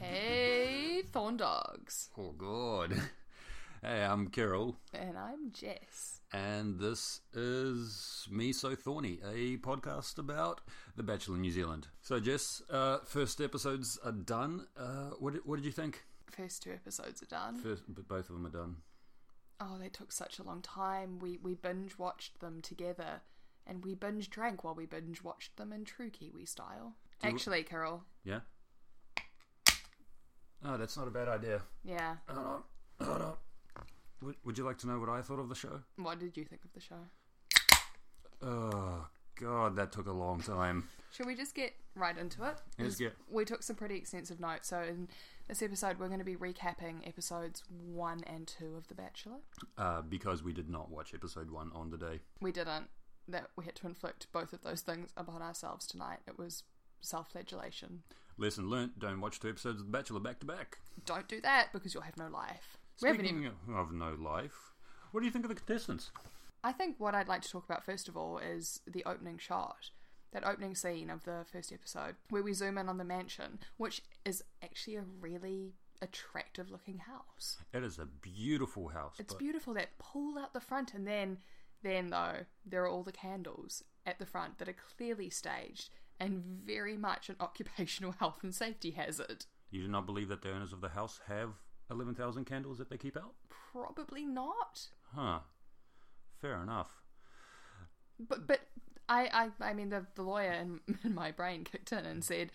Hey, Thorn Dogs. Oh, God. Hey, I'm Carol. And I'm Jess. And this is Me So Thorny, a podcast about The Bachelor in New Zealand. So, Jess, first episodes are done. What did you think? First two episodes are done. But both of them are done. Oh, they took such a long time. We binge-watched them together, and we binge-drank while we binge-watched them in true Kiwi style. Actually, Carol. Yeah? Oh, that's not a bad idea. Yeah. Hold on. Would you like to know what I thought of the show? What did you think of the show? Oh, God, that took a long time. Should we just get right into it? Let's get. We took some pretty extensive notes, so in this episode we're going to be recapping episodes 1 and 2 of The Bachelor. Because we did not watch episode 1 on the day. We didn't. That we had to inflict both of those things upon ourselves tonight. It was self-flagellation. Lesson learnt, don't watch 2 episodes of The Bachelor back to back. Don't do that, because you'll have no life. Speaking of no life, what do you think of the contestants? I think what I'd like to talk about first of all is the opening shot, that opening scene of the first episode where we zoom in on the mansion, which is actually a really attractive looking house. It is a beautiful house. It's beautiful, that pool out the front, and then though, there are all the candles at the front that are clearly staged and very much an occupational health and safety hazard. You do not believe that the owners of the house have 11,000 candles that they keep out? Probably not. Huh. Fair enough. But I mean, the lawyer in my brain kicked in and said,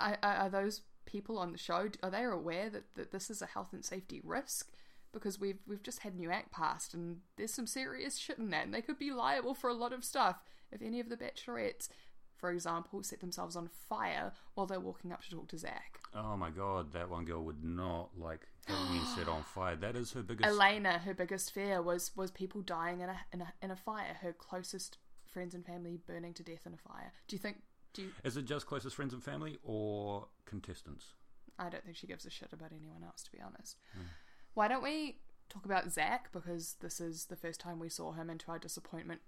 are those people on the show, are they aware that this is a health and safety risk? Because we've just had new act passed and there's some serious shit in that, and they could be liable for a lot of stuff if any of the bachelorettes, for example, set themselves on fire while they're walking up to talk to Zach. Oh my God, that one girl would not like having me set on fire. That is her biggest... Elena, her biggest fear was people dying in a fire. Her closest friends and family burning to death in a fire. Do you think... Is it just closest friends and family or contestants? I don't think she gives a shit about anyone else, to be honest. Mm. Why don't we talk about Zach? Because this is the first time we saw him, and to our disappointment,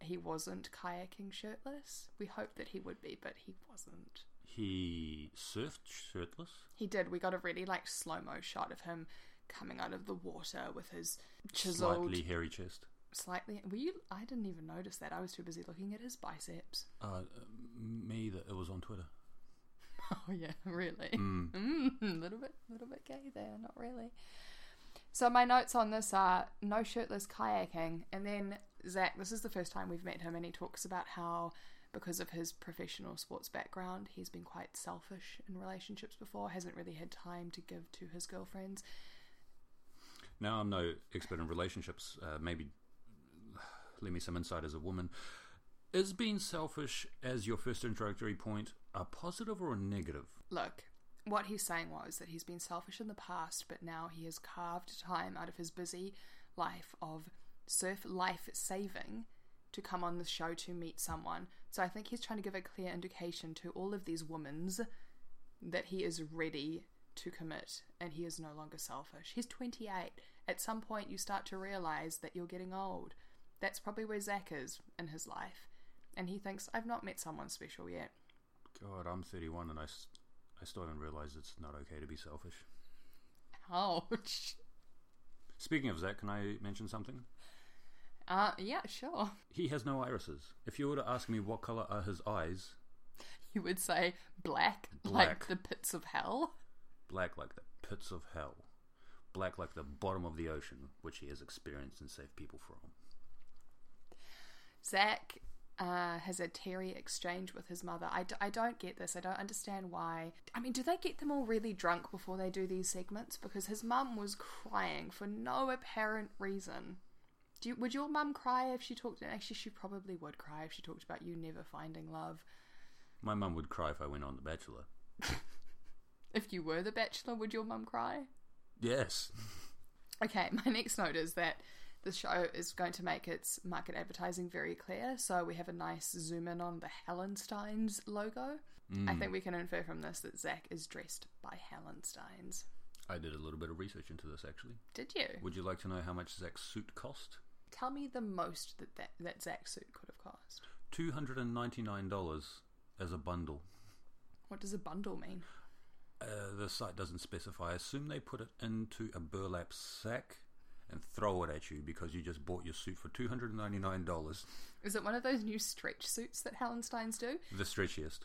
he wasn't kayaking shirtless. We hoped that he would be, but he wasn't. He surfed shirtless? He did. We got a really slow-mo shot of him coming out of the water with his chiseled... Slightly hairy chest. Slightly... Were you... I didn't even notice that. I was too busy looking at his biceps. Me either. It was on Twitter. Oh, yeah. Really? Mm. Little bit gay there. Not really. So my notes on this are no shirtless kayaking, and then Zach, this is the first time we've met him, and he talks about how because of his professional sports background he's been quite selfish in relationships before, hasn't really had time to give to his girlfriends. Now, I'm no expert in relationships, maybe lend me some insight as a woman. Is being selfish as your first introductory point a positive or a negative? Look, what he's saying was that he's been selfish in the past, but now he has carved time out of his busy life of surf life saving to come on the show to meet someone. So I think he's trying to give a clear indication to all of these women's that he is ready to commit and he is no longer selfish. He's 28. At some point you start to realize that you're getting old. That's probably where Zach is in his life, and he thinks, I've not met someone special yet. God, I'm 31 and I still haven't realized it's not okay to be selfish. Ouch. Speaking of Zach, can I mention something? Yeah, sure. He has no irises. If you were to ask me what colour are his eyes... You would say black, like the pits of hell? Black like the pits of hell. Black like the bottom of the ocean, which he has experienced and saved people from. Zach has a teary exchange with his mother. I don't get this. I don't understand why. I mean, do they get them all really drunk before they do these segments? Because his mum was crying for no apparent reason. Would your mum cry if she talked... Actually, she probably would cry if she talked about you never finding love. My mum would cry if I went on The Bachelor. If you were The Bachelor, would your mum cry? Yes. Okay, my next note is that the show is going to make its market advertising very clear, so we have a nice zoom in on the Hallensteins logo. Mm. I think we can infer from this that Zach is dressed by Hallensteins. I did a little bit of research into this, actually. Did you? Would you like to know how much Zach's suit cost? Tell me the most that Zach's suit could have cost. $299 as a bundle. What does a bundle mean? The site doesn't specify. I assume they put it into a burlap sack and throw it at you because you just bought your suit for $299. Is it one of those new stretch suits that Hallensteins do? The stretchiest.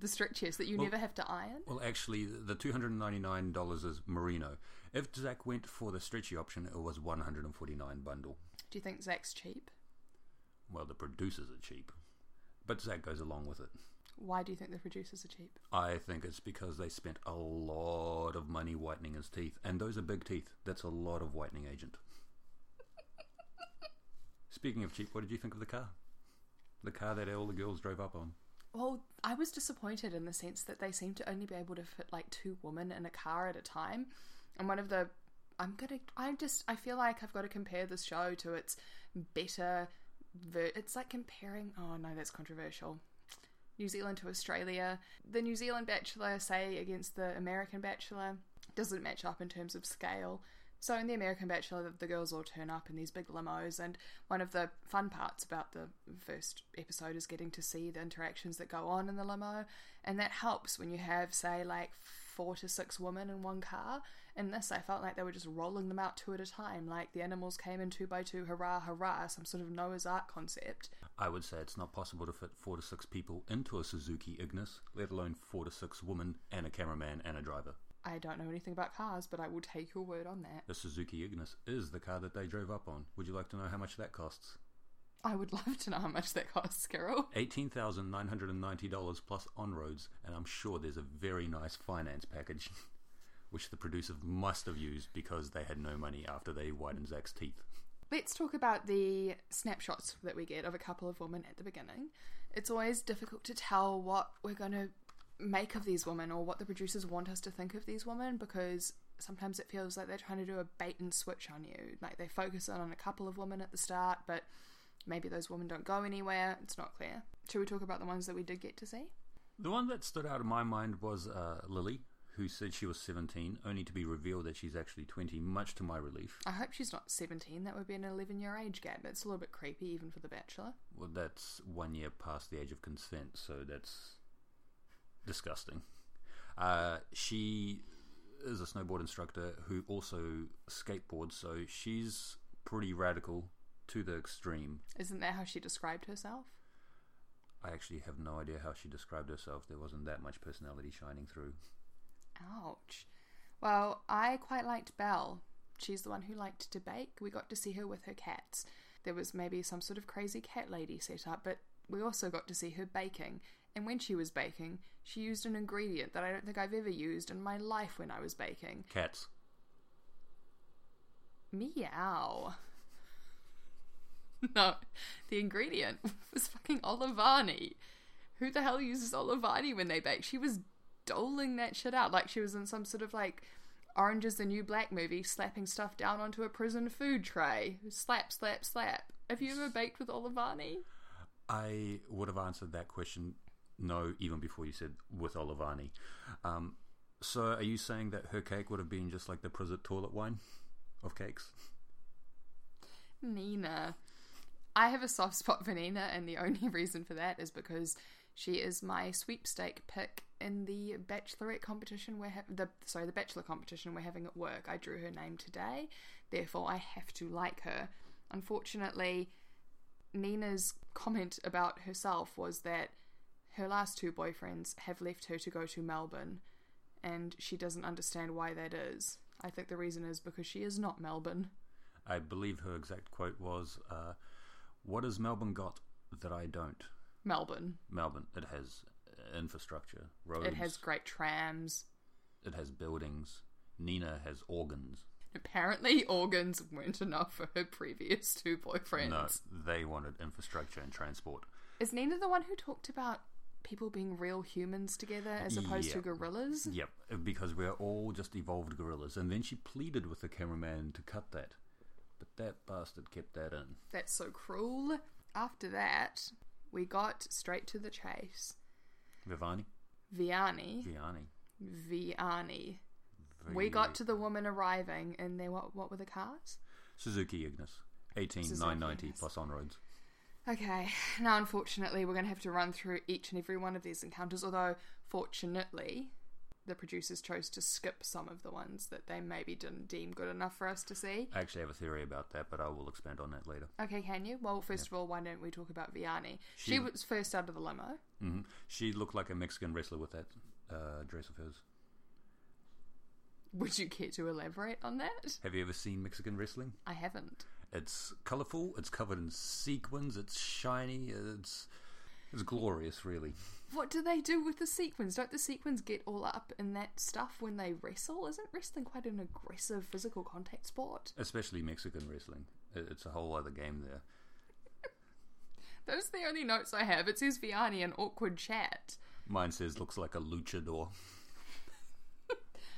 The stretchiest that you never have to iron? Well, actually, the $299 is merino. If Zach went for the stretchy option, it was $149 bundle. Do you think Zach's cheap? Well, the producers are cheap, but Zach goes along with it. Why do you think the producers are cheap? I think it's because they spent a lot of money whitening his teeth, and those are big teeth. That's a lot of whitening agent. Speaking of cheap, what did you think of the car? The car that all the girls drove up on. Well, I was disappointed in the sense that they seemed to only be able to fit like two women in a car at a time. And one of the... I feel like I've got to compare this show to its better... It's like comparing... Oh, no, that's controversial. New Zealand to Australia. The New Zealand Bachelor, say, against the American Bachelor doesn't match up in terms of scale. So in the American Bachelor, the girls all turn up in these big limos, and one of the fun parts about the first episode is getting to see the interactions that go on in the limo, and that helps when you have, say, like 4 to 6 women in one car. In this, I felt like they were just rolling them out two at a time, like the animals came in 2 by 2, hurrah, hurrah, some sort of Noah's Ark concept. I would say it's not possible to fit 4 to 6 people into a Suzuki Ignis, let alone 4 to 6 women and a cameraman and a driver. I don't know anything about cars, but I will take your word on that. The Suzuki Ignis is the car that they drove up on. Would you like to know how much that costs? I would love to know how much that costs, Carol. $18,990 plus on-roads, and I'm sure there's a very nice finance package, which the producer must have used because they had no money after they whitened Zach's teeth. Let's talk about the snapshots that we get of a couple of women at the beginning. It's always difficult to tell what we're going to make of these women or what the producers want us to think of these women, because sometimes it feels like they're trying to do a bait and switch on you. Like they focus on a couple of women at the start, but maybe those women don't go anywhere. It's not clear. Should we talk about the ones that we did get to see? The one that stood out in my mind was Lily, who said she was 17, only to be revealed that she's actually 20, much to my relief. I hope she's not 17. That would be an 11-year age gap. It's a little bit creepy, even for The Bachelor. Well, that's 1 year past the age of consent, so that's disgusting. She is a snowboard instructor who also skateboards, so she's pretty radical to the extreme. Isn't that how she described herself? I actually have no idea how she described herself. There wasn't that much personality shining through. Ouch. Well, I quite liked Belle. She's the one who liked to bake. We got to see her with her cats. There was maybe some sort of crazy cat lady set up, but we also got to see her baking. And when she was baking, she used an ingredient that I don't think I've ever used in my life when I was baking. Cats. Meow. No, the ingredient was fucking Olivani. Who the hell uses Olivani when they bake? She was doling that shit out like she was in some sort of like Orange is the New Black movie, slapping stuff down onto a prison food tray. Slap, slap, slap. Have you ever baked with Olivani? I would have answered that question no, even before you said with Olivani. So are you saying that her cake would have been just like the prison toilet wine of cakes? Nina. I have a soft spot for Nina, and the only reason for that is because she is my sweepstake pick in the Bachelorette competition the Bachelor competition we're having at work. I drew her name today, therefore I have to like her. Unfortunately, Nina's comment about herself was that her last 2 boyfriends have left her to go to Melbourne, and she doesn't understand why that is. I think the reason is because she is not Melbourne. I believe her exact quote was, what has Melbourne got that I don't? Melbourne. It has infrastructure, roads. It has great trams. It has buildings. Nina has organs. Apparently organs weren't enough for her previous 2 boyfriends. No, they wanted infrastructure and transport. Is Nina the one who talked about people being real humans together as opposed to gorillas? Yep, because we're all just evolved gorillas. And then she pleaded with the cameraman to cut that. But that bastard kept that in. That's so cruel. After that, we got straight to the chase. Vianney. We got to the woman arriving, and they what were the cars? Suzuki Ignis. 18,990 plus on-roads. Okay, now unfortunately we're going to have to run through each and every one of these encounters, although fortunately the producers chose to skip some of the ones that they maybe didn't deem good enough for us to see. I actually have a theory about that, but I will expand on that later. Okay, can you? Well, first of all, why don't we talk about Vianney? She was first out of the limo. Mm-hmm. She looked like a Mexican wrestler with that dress of hers. Would you care to elaborate on that? Have you ever seen Mexican wrestling? I haven't. It's colourful, it's covered in sequins, it's shiny, it's glorious, really. What do they do with the sequins? Don't the sequins get all up in that stuff when they wrestle? Isn't wrestling quite an aggressive physical contact sport? Especially Mexican wrestling. It's a whole other game there. Those are the only notes I have. It says Vianney, an awkward chat. Mine says looks like a luchador.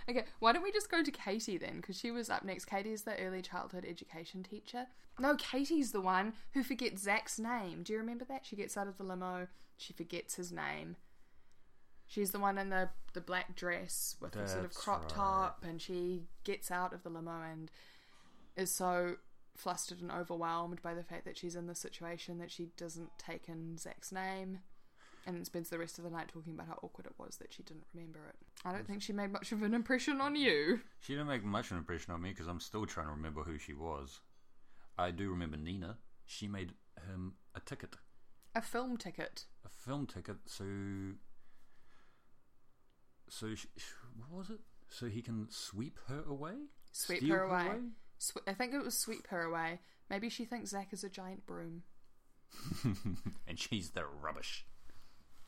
Okay, why don't we just go to Katie then, because she was up next. Katie's the early childhood education teacher. No, Katie's the one who forgets Zach's name. Do you remember that? She gets out of the limo, she forgets his name. She's the one in the black dress with the sort of crop top, and she gets out of the limo and is so flustered and overwhelmed by the fact that she's in this situation that she doesn't take in Zach's name. And spends the rest of the night talking about how awkward it was that she didn't remember it. I don't think she made much of an impression on you. She didn't make much of an impression on me because I'm still trying to remember who she was. I do remember Nina. She made him a ticket. A film ticket. A film ticket. So what was it? So he can sweep her away? Steal her away? I think it was sweep her away. Maybe she thinks Zach is a giant broom. And she's the rubbish.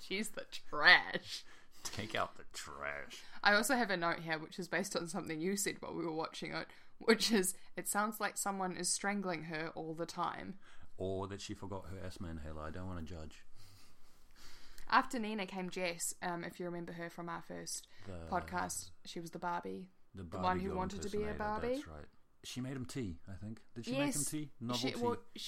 She's the trash. Take out the trash. I also have a note here, which is based on something you said while we were watching it, which is, it sounds like someone is strangling her all the time. Or that she forgot her asthma inhaler. I don't want to judge. After Nina came Jess, if you remember her from our first podcast. She was the Barbie. The one who wanted to be a Barbie. That's right. She made him tea, I think. Did she make him tea?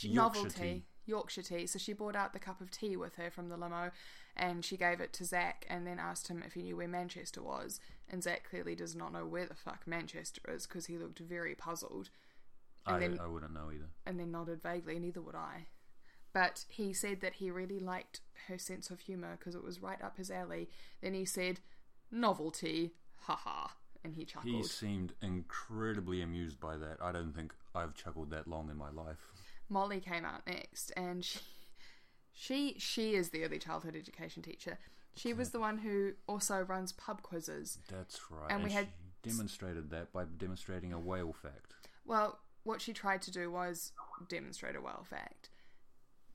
Novelty. Yorkshire tea. So she brought out the cup of tea with her from the limo and she gave it to Zach and then asked him if he knew where Manchester was, and Zach clearly does not know where the fuck Manchester is because he looked very puzzled. I wouldn't know either. And then nodded vaguely, neither would I. But he said that he really liked her sense of humour because it was right up his alley. Then he said, novelty, haha, and he chuckled. He seemed incredibly amused by that. I don't think I've chuckled that long in my life. Molly came out next, and she is the early childhood education teacher. She was the one who also runs pub quizzes. That's right. And she demonstrated that by demonstrating a whale fact. Well, what she tried to do was demonstrate a whale fact.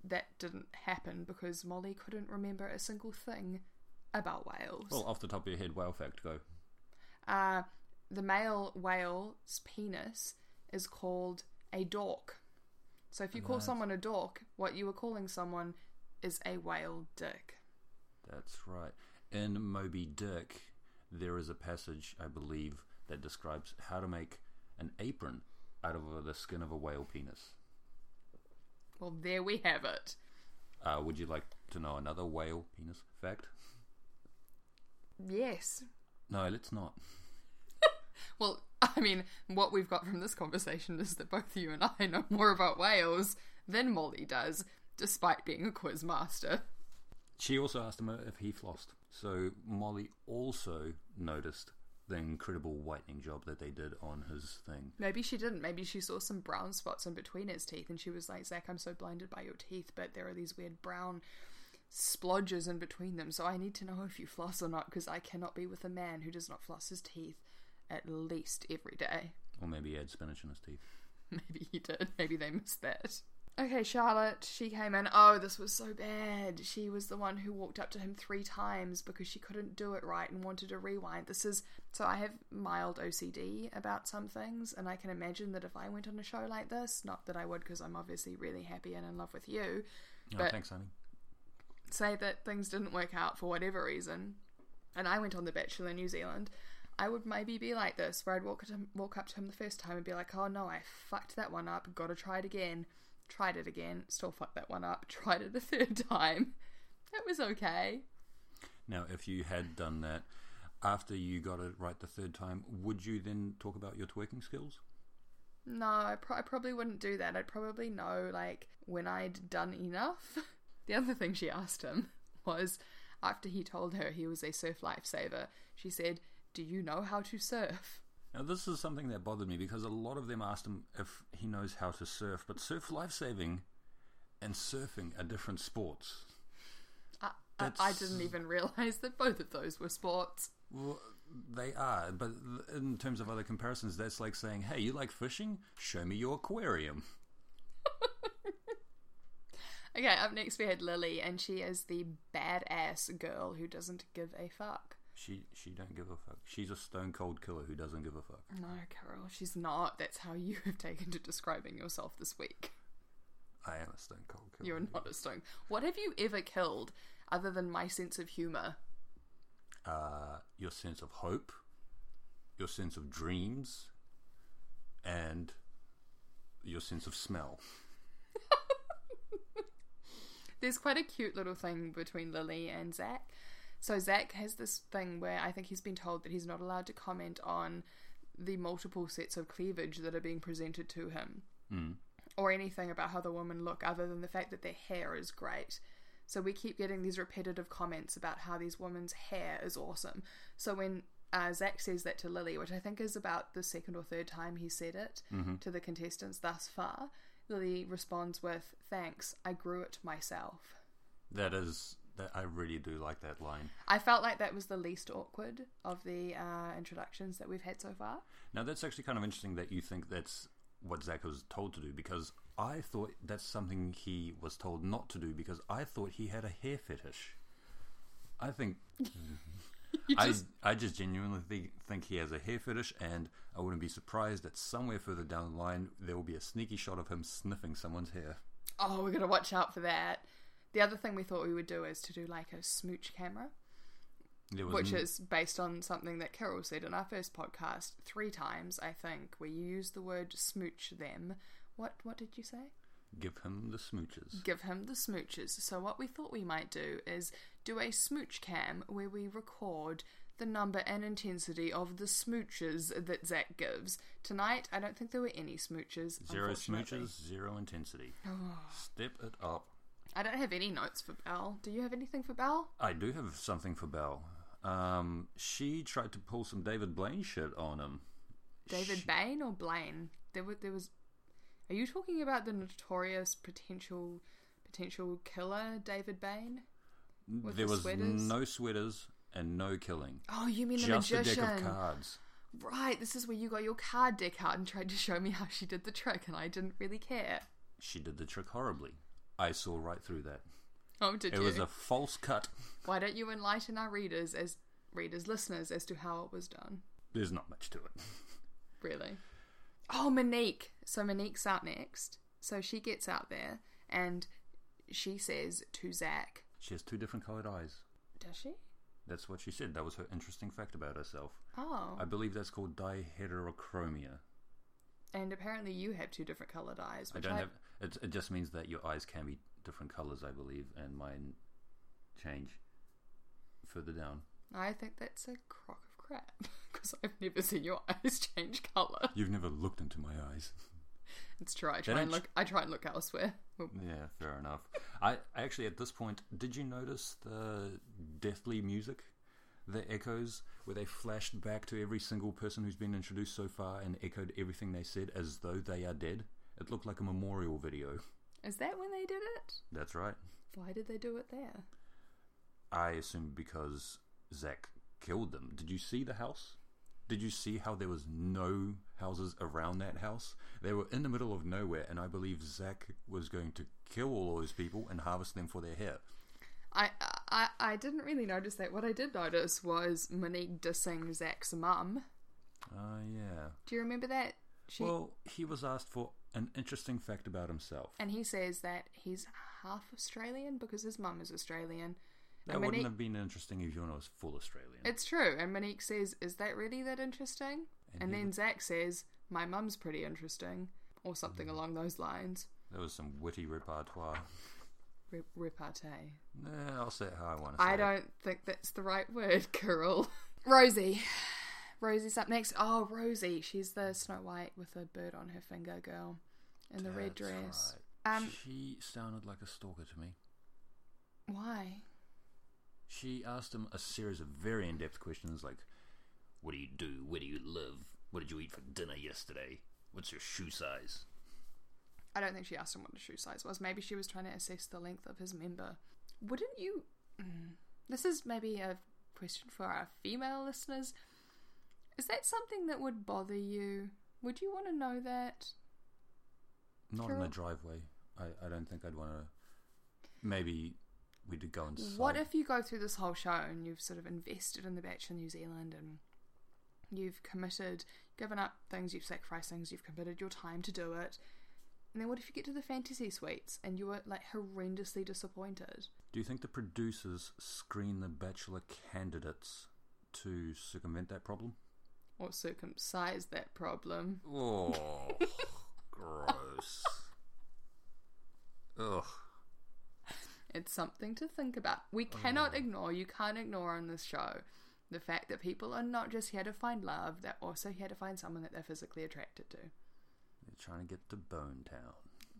That didn't happen because Molly couldn't remember a single thing about whales. Well, off the top of your head, whale fact, go. The male whale's penis is called a dork. So if you call someone a dork, what you are calling someone is a whale dick. That's right. In Moby Dick, there is a passage, I believe, that describes how to make an apron out of the skin of a whale penis. Well, there we have it. Would you like to know another whale penis fact? Yes. No, let's not. Well, I mean, what we've got from this conversation is that both you and I know more about whales than Molly does, despite being a quiz master. She also asked him if he flossed. So Molly also noticed the incredible whitening job that they did on his thing. Maybe she didn't. Maybe she saw some brown spots in between his teeth and she was like, Zach, I'm so blinded by your teeth, but there are these weird brown splodges in between them, so I need to know if you floss or not, because I cannot be with a man who does not floss his teeth at least every day. Or maybe he had spinach in his teeth. Maybe he did. Maybe they missed that. Okay, Charlotte, she came in. Oh, this was so bad. She was the one who walked up to him 3 times because she couldn't do it right and wanted a rewind. So I have mild OCD about some things, and I can imagine that if I went on a show like this, not that I would because I'm obviously really happy and in love with you. Oh, thanks, honey. Say that things didn't work out for whatever reason, and I went on The Bachelor in New Zealand, I would maybe be like this, where I'd walk up to him the first time and be like, oh no, I fucked that one up, gotta try it again. Tried it again, still fucked that one up, tried it a 3rd time. That was okay. Now, if you had done that, after you got it right the 3rd time, would you then talk about your twerking skills? No, I probably wouldn't do that. I'd probably know, like, when I'd done enough. The other thing she asked him was, after he told her he was a surf lifesaver, she said, "Do you know how to surf?" Now, this is something that bothered me, because a lot of them asked him if he knows how to surf, but surf lifesaving and surfing are different sports. I didn't even realise that both of those were sports. Well, they are, but in terms of other comparisons, that's like saying, "Hey, you like fishing? Show me your aquarium." Okay, up next we had Lily, and she is the badass girl who doesn't give a fuck. She don't give a fuck. She's a stone cold killer who doesn't give a fuck. No, Carol, she's not. That's how you have taken to describing yourself this week. I am a stone cold killer. You're not a stone. What have you ever killed other than my sense of humour? Your sense of hope, your sense of dreams, and your sense of smell. There's quite a cute little thing between Lily and Zach. So Zach has this thing where I think he's been told that he's not allowed to comment on the multiple sets of cleavage that are being presented to him. Mm. Or anything about how the women look other than the fact that their hair is great. So we keep getting these repetitive comments about how these women's hair is awesome. So when Zach says that to Lily, which I think is about the second or third time he said it to the contestants thus far, Lily responds with, "Thanks, I grew it myself." I really do like that line. I felt like that was the least awkward of the introductions that we've had so far. Now, that's actually kind of interesting that you think that's what Zach was told to do, because I thought that's something he was told not to do, because I thought he had a hair fetish. I think... I just genuinely think he has a hair fetish, and I wouldn't be surprised that somewhere further down the line there will be a sneaky shot of him sniffing someone's hair. Oh, we've got to watch out for that. The other thing we thought we would do is to do like a smooch camera, which is based on something that Carol said in our first podcast 3 times, I think, where you used the word smooch them. What did you say? Give him the smooches. Give him the smooches. So what we thought we might do is do a smooch cam where we record the number and intensity of the smooches that Zach gives. Tonight, I don't think there were any smooches. 0 smooches, 0 intensity. Oh. Step it up. I don't have any notes for Belle. Do you have anything for Belle? I do have something for Belle. She tried to pull some David Blaine shit on him. David Blaine or Blaine? There was. Are you talking about the notorious potential killer David Blaine? There was no sweaters and no killing. Oh, you mean just the magician? Just a deck of cards. Right. This is where you got your card deck out and tried to show me how she did the trick, and I didn't really care. She did the trick horribly. I saw right through that. Oh, did you? It was a false cut. Why don't you enlighten our listeners, as to how it was done? There's not much to it. Really? Oh, Monique. So Monique's out next. So she gets out there, and she says to Zach... She has 2 different coloured eyes. Does she? That's what she said. That was her interesting fact about herself. Oh. I believe that's called diheterochromia. And apparently you have 2 different coloured eyes. Which I don't have... It just means that your eyes can be different colours, I believe, and mine change further down. I think that's a crock of crap, because I've never seen your eyes change colour. You've never looked into my eyes. It's true. I try and look elsewhere. Yeah, fair enough. I actually, at this point, did you notice the deathly music, the echoes, where they flashed back to every single person who's been introduced so far and echoed everything they said as though they are dead? It looked like a memorial video. Is that when they did it? That's right. Why did they do it there? I assume because Zach killed them. Did you see the house? Did you see how there was no houses around that house? They were in the middle of nowhere, and I believe Zach was going to kill all those people and harvest them for their hair. I didn't really notice that. What I did notice was Monique dissing Zach's mum. Oh, yeah. Do you remember that? Well, he was asked for an interesting fact about himself. And he says that he's half Australian because his mum is Australian. That wouldn't have been interesting if you was full Australian. It's true. And Monique says, "Is that really that interesting?" And then Zach says, "My mum's pretty interesting." Or something along those lines. There was some witty repertoire. Repartee. Nah, I'll say it how I want to say it. I don't think that's the right word, Carol. Rosie. Rosie's up next. Oh, Rosie. She's the Snow White with the bird on her finger girl in the red dress. Right. She sounded like a stalker to me. Why? She asked him a series of very in-depth questions like, what do you do? Where do you live? What did you eat for dinner yesterday? What's your shoe size? I don't think she asked him what the shoe size was. Maybe she was trying to assess the length of his member. Wouldn't you... This is maybe a question for our female listeners. Is that something that would bother you? Would you want to know that? Not Carol? In the driveway. I don't think I'd want to... Maybe... We'd go and decide. What if you go through this whole show and you've sort of invested in The Bachelor New Zealand and you've committed, given up things, you've sacrificed things, you've committed your time to do it, and then what if you get to the fantasy suites and you are like horrendously disappointed? Do you think the producers screen The Bachelor candidates to circumvent that problem? Or circumcise that problem? Oh, gross. Ugh. It's something to think about. We cannot ignore, you can't ignore on this show, the fact that people are not just here to find love, they're also here to find someone that they're physically attracted to. They're trying to get to Bone Town.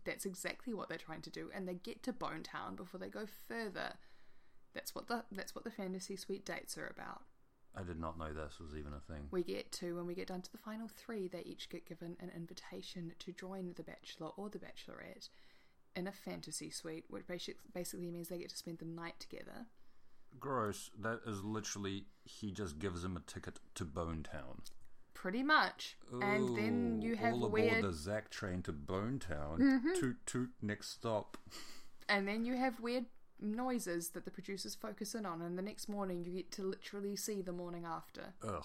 That's exactly what they're trying to do, and they get to Bone Town before they go further. That's what the fantasy suite dates are about. I did not know this was even a thing. We get to, when we get down to the final three, they each get given an invitation to join The Bachelor or The Bachelorette in a fantasy suite, which basically means they get to spend the night together. Gross. That is literally, he just gives them a ticket to Bone Town. Pretty much. Ooh, and then you have all weird... All aboard the Zack train to Bone Town. Mm-hmm. Toot toot, next stop. And then you have weird noises that the producers focus in on, and the next morning you get to literally see the morning after. Ugh.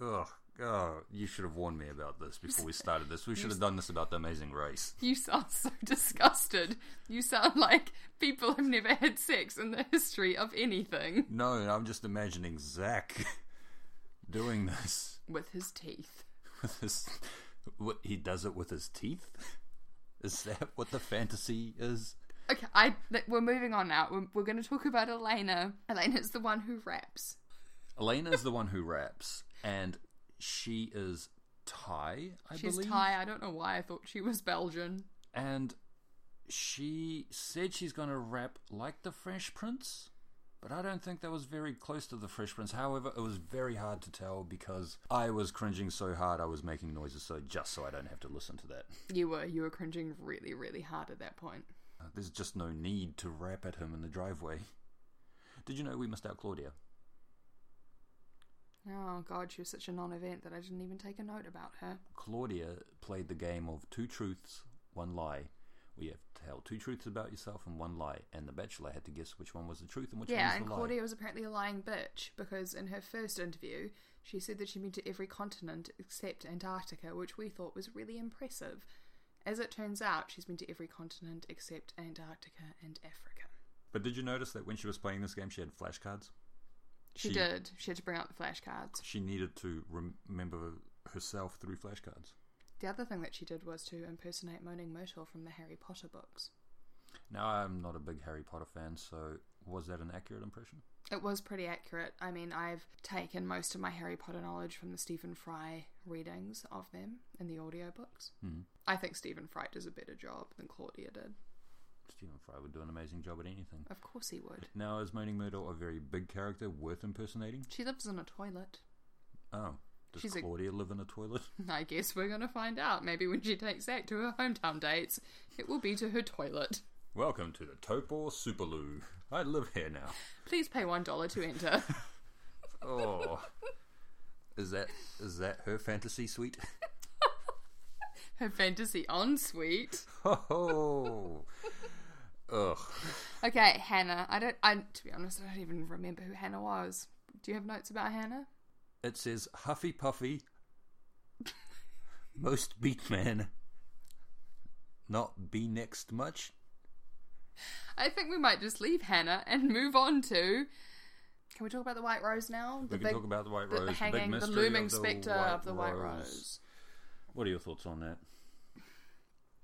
Ugh. Oh, you should have warned me about this before we started this. We should have done this about The Amazing Race. You sound so disgusted. You sound like people have never had sex in the history of anything. No, I'm just imagining Zach doing this. With his teeth. What, he does it with his teeth? Is that what the fantasy is? Okay, we're moving on now. We're going to talk about Elena. Elena's the one who raps. Elena's the one who raps, and... She is Thai, I believe. She's Thai. I don't know why I thought she was Belgian. And she said she's going to rap like the Fresh Prince, but I don't think that was very close to the Fresh Prince. However, it was very hard to tell because I was cringing so hard I was making noises so I don't have to listen to that. You were cringing really, really hard at that point. There's just no need to rap at him in the driveway. Did you know we missed out Claudia? Oh god, she was such a non-event that I didn't even take a note about her. Claudia played the game of two truths, one lie. We have to tell two truths about yourself and one lie, and the Bachelor had to guess which one was the truth and which one was the lie. Yeah, and Claudia was apparently a lying bitch, because in her first interview, she said that she'd been to every continent except Antarctica, which we thought was really impressive. As it turns out, she's been to every continent except Antarctica and Africa. But did you notice that when she was playing this game, she had flashcards? She did. She had to bring out the flashcards. She needed to remember herself through flashcards. The other thing that she did was to impersonate Moaning Myrtle from the Harry Potter books. Now, I'm not a big Harry Potter fan, so was that an accurate impression? It was pretty accurate. I mean, I've taken most of my Harry Potter knowledge from the Stephen Fry readings of them in the audiobooks. Mm-hmm. I think Stephen Fry does a better job than Claudia did. Stephen Fry would do an amazing job at anything. Of course he would. Now, is Moaning Myrtle a very big character worth impersonating? She lives in a toilet. Oh. Does Claudia live in a toilet? I guess we're going to find out. Maybe when she takes Zach to her hometown dates, it will be to her toilet. Welcome to the Topo Superloo. I live here now. Please pay $1 to enter. Oh. Is that her fantasy suite? Her fantasy ensuite. Oh. Ugh. Okay, Hannah. To be honest, I don't even remember who Hannah was. Do you have notes about Hannah? It says Huffy Puffy, most beat man, not be next much. I think we might just leave Hannah and move on to... Can we talk about the White Rose now? We can talk about the White Rose. The looming spectre of the White Rose. What are your thoughts on that?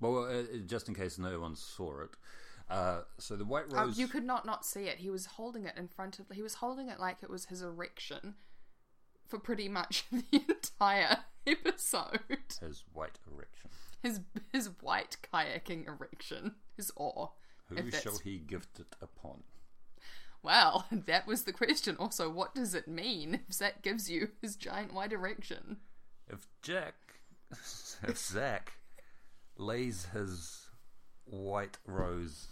Well, just in case no one saw it. So the White Rose... Oh, you could not see it. He was holding it in front of... He was holding it like it was his erection. for pretty much the entire episode. His white erection. His white kayaking erection. His awe. Who shall he gift it upon? Well, that was the question. Also, what does it mean if Zach gives you his giant white erection? If Zach lays his white rose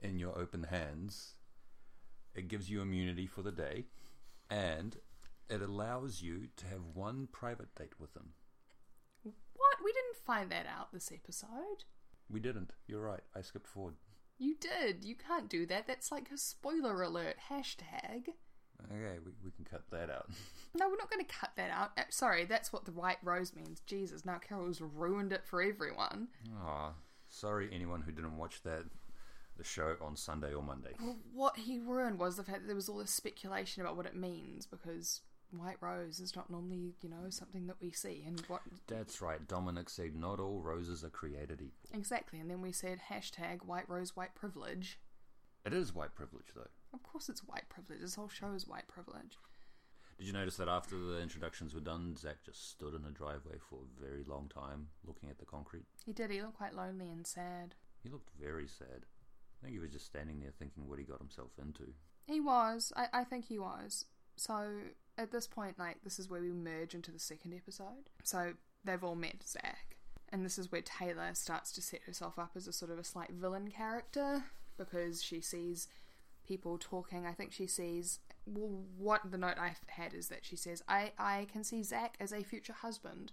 in your open hands, it gives you immunity for the day, and it allows you to have one private date with him. What? We didn't find that out this episode. We didn't. You're right. I skipped forward. You did. You can't do that. That's like a spoiler alert hashtag. Okay, we can cut that out. No, we're not going to cut that out. Sorry, that's what the white rose means. Jesus, now Carol's ruined it for everyone. Aw, sorry anyone who didn't watch that, the show on Sunday or Monday. Well, what he ruined was the fact that there was all this speculation about what it means, because white rose is not normally, you know, something that we see. And what? That's right. Dominic said not all roses are created equal. Exactly. And then we said hashtag white rose, white privilege. It is white privilege, though. Of course it's white privilege. This whole show is white privilege. Did you notice that after the introductions were done, Zach just stood in a driveway for a very long time looking at the concrete? He did. He looked quite lonely and sad. He looked very sad. I think he was just standing there thinking what he got himself into. He was. I think he was. So at this point, like, this is where we merge into the second episode. So they've all met Zach, and this is where Taylor starts to set herself up as a sort of a slight villain character, because she sees people talking. I think she sees, well, what the note I had is that she says, I can see Zach as a future husband.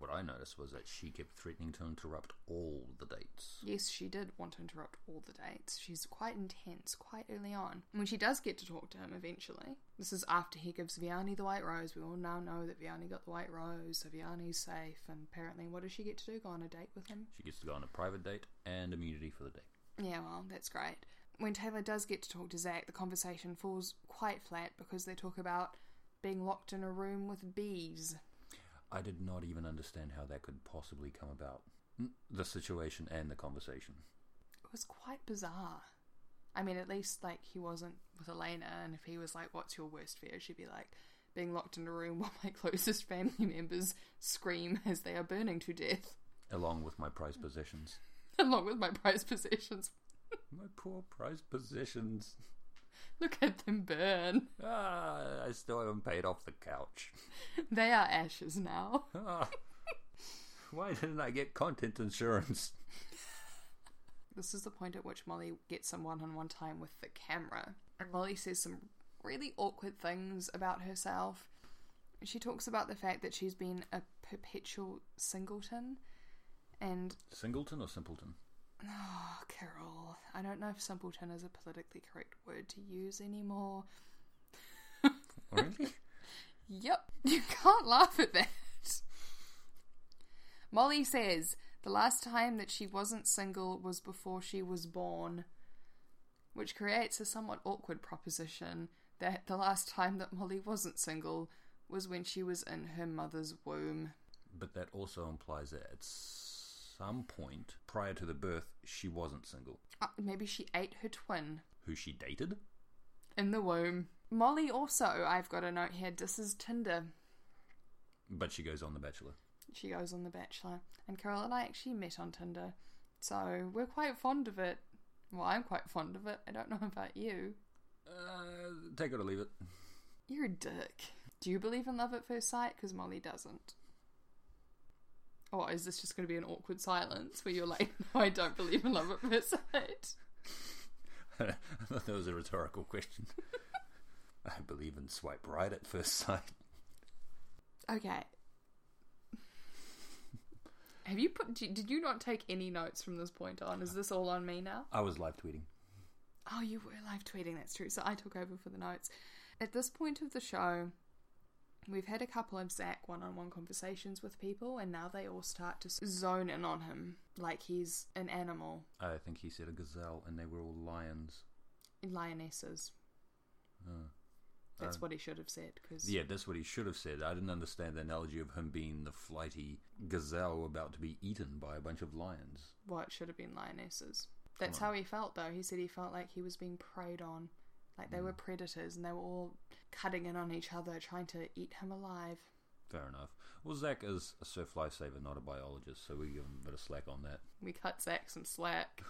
What I noticed was that she kept threatening to interrupt all the dates. Yes, she did want to interrupt all the dates. She's quite intense, quite early on. And when she does get to talk to him eventually, this is after he gives Vianney the white rose. We all now know that Vianney got the white rose, so Vianney's safe. And apparently, what does she get to do? Go on a date with him? She gets to go on a private date and immunity for the day. Yeah, well, that's great. When Taylor does get to talk to Zach, the conversation falls quite flat because they talk about being locked in a room with bees. I did not even understand how that could possibly come about, the situation and the conversation. It was quite bizarre. I mean, at least, like, he wasn't with Elena, and if he was like, what's your worst fear? She'd be like, being locked in a room while my closest family members scream as they are burning to death. Along with my prized possessions. Along with my prized possessions. My poor prized possessions. Look at them burn. Ah, I still haven't paid off the couch. They are ashes now. Ah, why didn't I get content insurance? This is the point at which Molly gets some one-on-one time with the camera. And Molly says some really awkward things about herself. She talks about the fact that she's been a perpetual singleton. And singleton or simpleton? Oh, Carol, I don't know if simpleton is a politically correct word to use anymore. Really? Yep. You can't laugh at that. Molly says the last time that she wasn't single was before she was born, which creates a somewhat awkward proposition that the last time that Molly wasn't single was when she was in her mother's womb. But that also implies that it's some point prior to the birth she wasn't single. Maybe she ate her twin, who she dated in the womb. Molly also, I've got a note here, this is Tinder, but she goes on The Bachelor. And Carol and I actually met on Tinder, so we're quite fond of it. Well, I'm quite fond of it. I don't know about you. Take it or leave it. You're a dick. Do you believe in love at first sight? Because Molly doesn't. Oh, is this just going to be an awkward silence where you're like, no, I don't believe in love at first sight? I thought that was a rhetorical question. I believe in swipe right at first sight. Okay. Have you put... Did you not take any notes from this point on? Is this all on me now? I was live tweeting. Oh, you were live tweeting, that's true. So I took over for the notes. At this point of the show, we've had a couple of Zach one-on-one conversations with people, and now they all start to zone in on him like he's an animal. I think he said a gazelle, and they were all lions. Lionesses. That's what he should have said. Cause... Yeah, that's what he should have said. I didn't understand the analogy of him being the flighty gazelle about to be eaten by a bunch of lions. Well, it should have been lionesses. That's how he felt, though. He said he felt like he was being preyed on. Like, they were predators, and they were all cutting in on each other, trying to eat him alive. Fair enough. Well, Zach is a surf lifesaver, not a biologist, so we give him a bit of slack on that. We cut Zach some slack.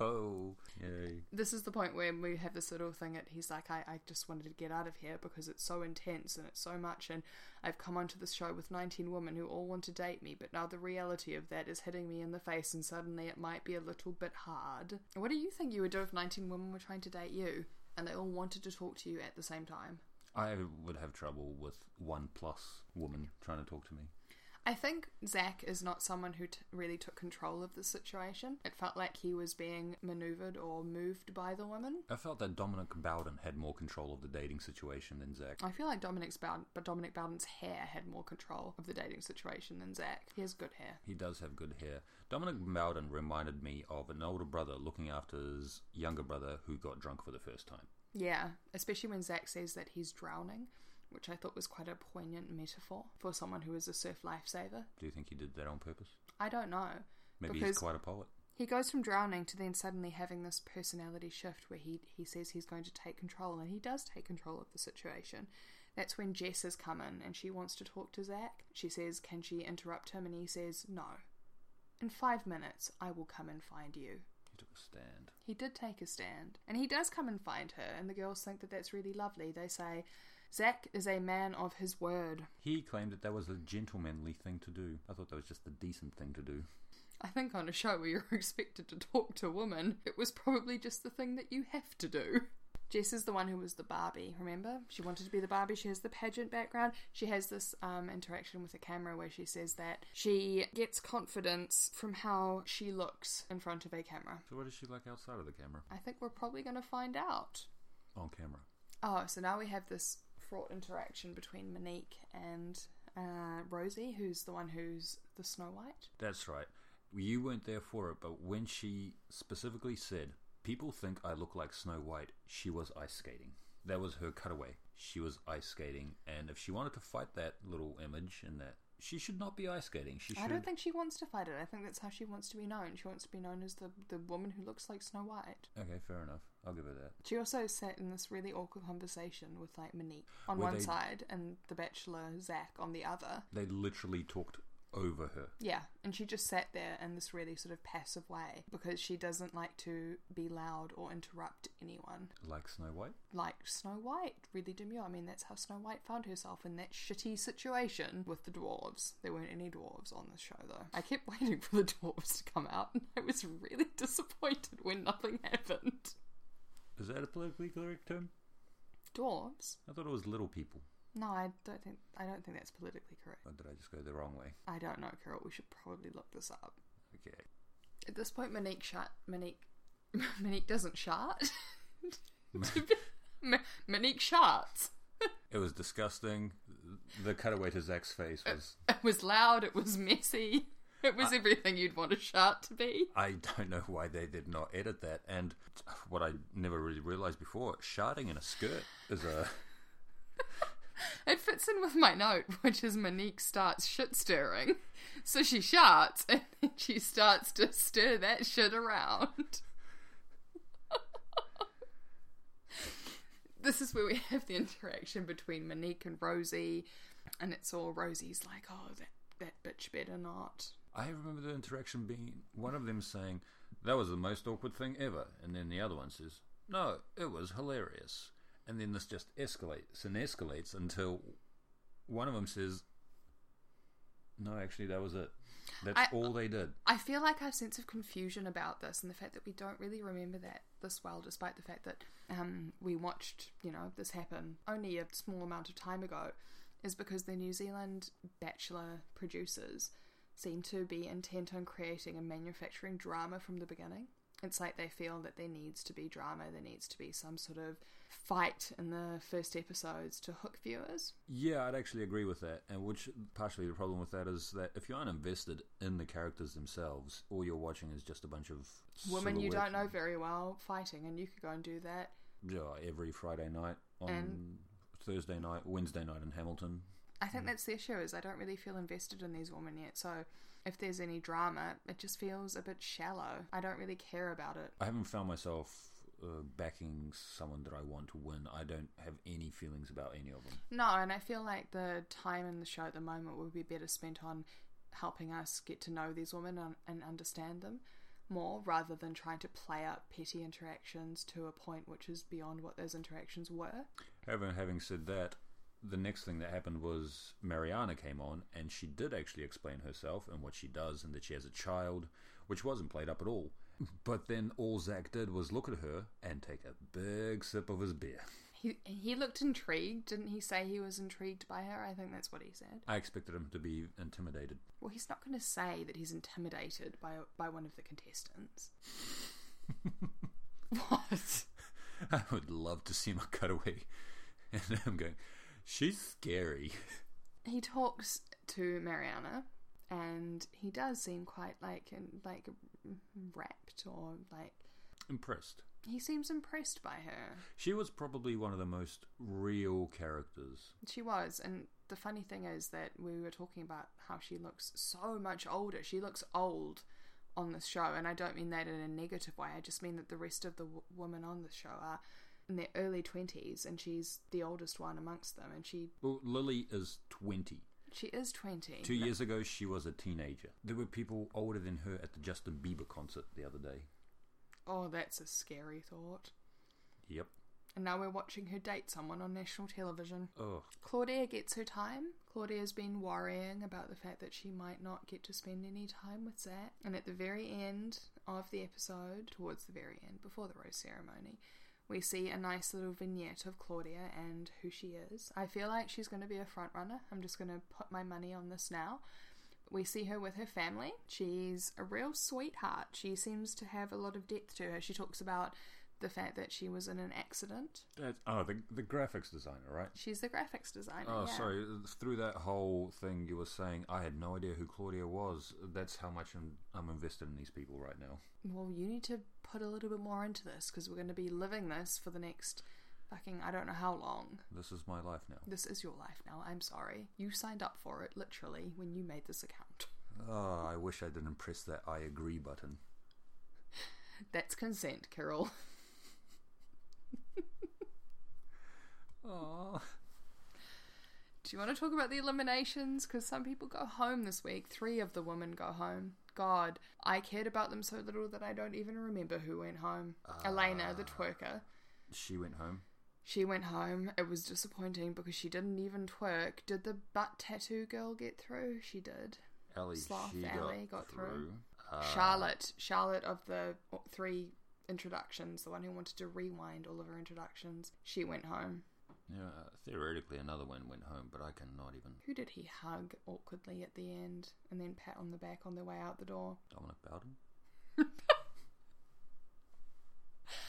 Oh, yay. This is the point where we have this little thing that he's like, I just wanted to get out of here because it's so intense and it's so much, and I've come onto this show with 19 women who all want to date me, but now the reality of that is hitting me in the face, and suddenly it might be a little bit hard. What do you think you would do if 19 women were trying to date you and they all wanted to talk to you at the same time? I would have trouble with one plus woman trying to talk to me. I think Zach is not someone who really took control of the situation. It felt like he was being manoeuvred or moved by the women. I felt that Dominic Bowden had more control of the dating situation than Zach. I feel like Dominic Bowden's hair had more control of the dating situation than Zach. He has good hair. He does have good hair. Dominic Bowden reminded me of an older brother looking after his younger brother who got drunk for the first time. Yeah, especially when Zach says that he's drowning, which I thought was quite a poignant metaphor for someone who is a surf lifesaver. Do you think he did that on purpose? I don't know. Maybe he's quite a poet. He goes from drowning to then suddenly having this personality shift where he says he's going to take control, and he does take control of the situation. That's when Jess has come in and she wants to talk to Zach. She says, can she interrupt him? And he says, no. In 5 minutes, I will come and find you. Took a stand. He did take a stand, and he does come and find her, and the girls think that that's really lovely. They say Zach is a man of his word. He claimed that was a gentlemanly thing to do. I thought that was just the decent thing to do. I think on a show where you're expected to talk to women, it was probably just the thing that you have to do. Jess is the one who was the Barbie, remember? She wanted to be the Barbie. She has the pageant background. She has this interaction with the camera where she says that she gets confidence from how she looks in front of a camera. So what is she like outside of the camera? I think we're probably going to find out. On camera. Oh, so now we have this fraught interaction between Monique and Rosie, who's the one who's the Snow White. That's right. You weren't there for it, but when she specifically said, people think I look like Snow White, she was ice skating. That was her cutaway. She was ice skating, and if she wanted to fight that little image and that, she should not be ice skating. I don't think she wants to fight it. I think that's how she wants to be known. She wants to be known as the woman who looks like Snow White. Okay, fair enough. I'll give her that. She also sat in this really awkward conversation with like Monique on one side and the Bachelor, Zach, on the other. They literally talked over her. Yeah, and she just sat there in this really sort of passive way because she doesn't like to be loud or interrupt anyone. Like Snow White? Like Snow White, really demure. I mean, that's how Snow White found herself in that shitty situation with the dwarves. There weren't any dwarves on the show though. I kept waiting for the dwarves to come out and I was really disappointed when nothing happened. Is that a politically correct term? Dwarves? I thought it was little people. No, I don't think that's politically correct. Or did I just go the wrong way? I don't know, Carol. We should probably look this up. Okay. At this point, Monique doesn't shart. Monique sharts. It was disgusting. The cutaway to Zach's face was... It was loud. It was messy. It was everything you'd want a shart to be. I don't know why they did not edit that. And what I never really realised before, sharting in a skirt is a... It fits in with my note, which is Monique starts shit-stirring. So she sharts, and then she starts to stir that shit around. This is where we have the interaction between Monique and Rosie, and it's all Rosie's like, oh, that bitch better not. I remember the interaction being one of them saying, that was the most awkward thing ever, and then the other one says, no, it was hilarious. And then this just escalates until one of them says, no, actually, that was it. That's all they did. I feel like our sense of confusion about this and the fact that we don't really remember that this well, despite the fact that we watched, this happen only a small amount of time ago, is because the New Zealand Bachelor producers seem to be intent on creating and manufacturing drama from the beginning. It's like they feel that there needs to be drama, there needs to be some sort of fight in the first episodes to hook viewers. Yeah, I'd actually agree with that, and which partially the problem with that is that if you aren't invested in the characters themselves, all you're watching is just a bunch of... women you don't know very well fighting, and you could go and do that. Yeah, every Friday night, Thursday night, Wednesday night in Hamilton. I think that's the issue, is I don't really feel invested in these women yet, so if there's any drama, it just feels a bit shallow. I don't really care about it. I haven't found myself backing someone that I want to win. I don't have any feelings about any of them. No, and I feel like the time in the show at the moment would be better spent on helping us get to know these women and understand them more, rather than trying to play up petty interactions to a point which is beyond what those interactions were. However, having said that, the next thing that happened was Mariana came on, and she did actually explain herself and what she does, and that she has a child, which wasn't played up at all. But then all Zach did was look at her and take a big sip of his beer. He looked intrigued. Didn't he say he was intrigued by her? I think that's what he said. I expected him to be intimidated. Well, he's not going to say that he's intimidated by one of the contestants. What? I would love to see my cutaway. And I'm going, she's scary. He talks to Mariana, and he does seem quite like rapt or like impressed. He seems impressed by her. She was probably one of the most real characters. She was, and the funny thing is that we were talking about how she looks so much older. She looks old on this show, and I don't mean that in a negative way. I just mean that the rest of the women on the show are in their early 20s, and she's the oldest one amongst them. And she... Well, Lily is 20. She is 20. 2 years ago, she was a teenager. There were people older than her at the Justin Bieber concert the other day. Oh, that's a scary thought. Yep. And now we're watching her date someone on national television. Ugh. Claudia gets her time. Claudia's been worrying about the fact that she might not get to spend any time with Zach. And at the very end of the episode, towards the very end, before the rose ceremony, we see a nice little vignette of Claudia and who she is. I feel like she's going to be a front runner. I'm just going to put my money on this now. We see her with her family. She's a real sweetheart. She seems to have a lot of depth to her. She talks about the fact that she was in an accident. The graphics designer, right? She's the graphics designer. Oh, yeah. Sorry. Through that whole thing you were saying, I had no idea who Claudia was. That's how much I'm invested in these people right now. Well, you need to put a little bit more into this, because we're going to be living this for the next... fucking, I don't know how long. This is my life now. This is your life now. I'm sorry. You signed up for it, literally, when you made this account. Oh, I wish I didn't press that I agree button. That's consent, Carol. Aww. Do you want to talk about the eliminations? Because some people go home this week. 3 of the women go home. God, I cared about them so little that I don't even remember who went home. Elena, the twerker. She went home. She went home. It was disappointing because she didn't even twerk. Did the butt tattoo girl get through? She did. Ellie, Sloth she Ellie got through. Charlotte of the 3 introductions, the one who wanted to rewind all of her introductions, she went home. Yeah, theoretically another one went home, but I cannot even... Who did he hug awkwardly at the end and then pat on the back on their way out the door? Dominic Bowden?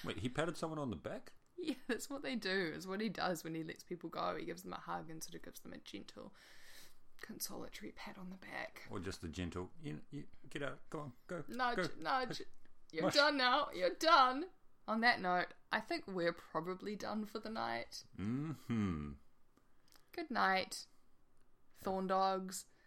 Wait, he patted someone on the back? Yeah, that's what they do. It's what he does when he lets people go. He gives them a hug and sort of gives them a gentle, consolatory pat on the back. Or just a gentle, you get out, go on, go. Nudge, go, nudge. You're mush. Done now. You're done. On that note, I think we're probably done for the night. Mm-hmm. Good night, Thorn Dogs.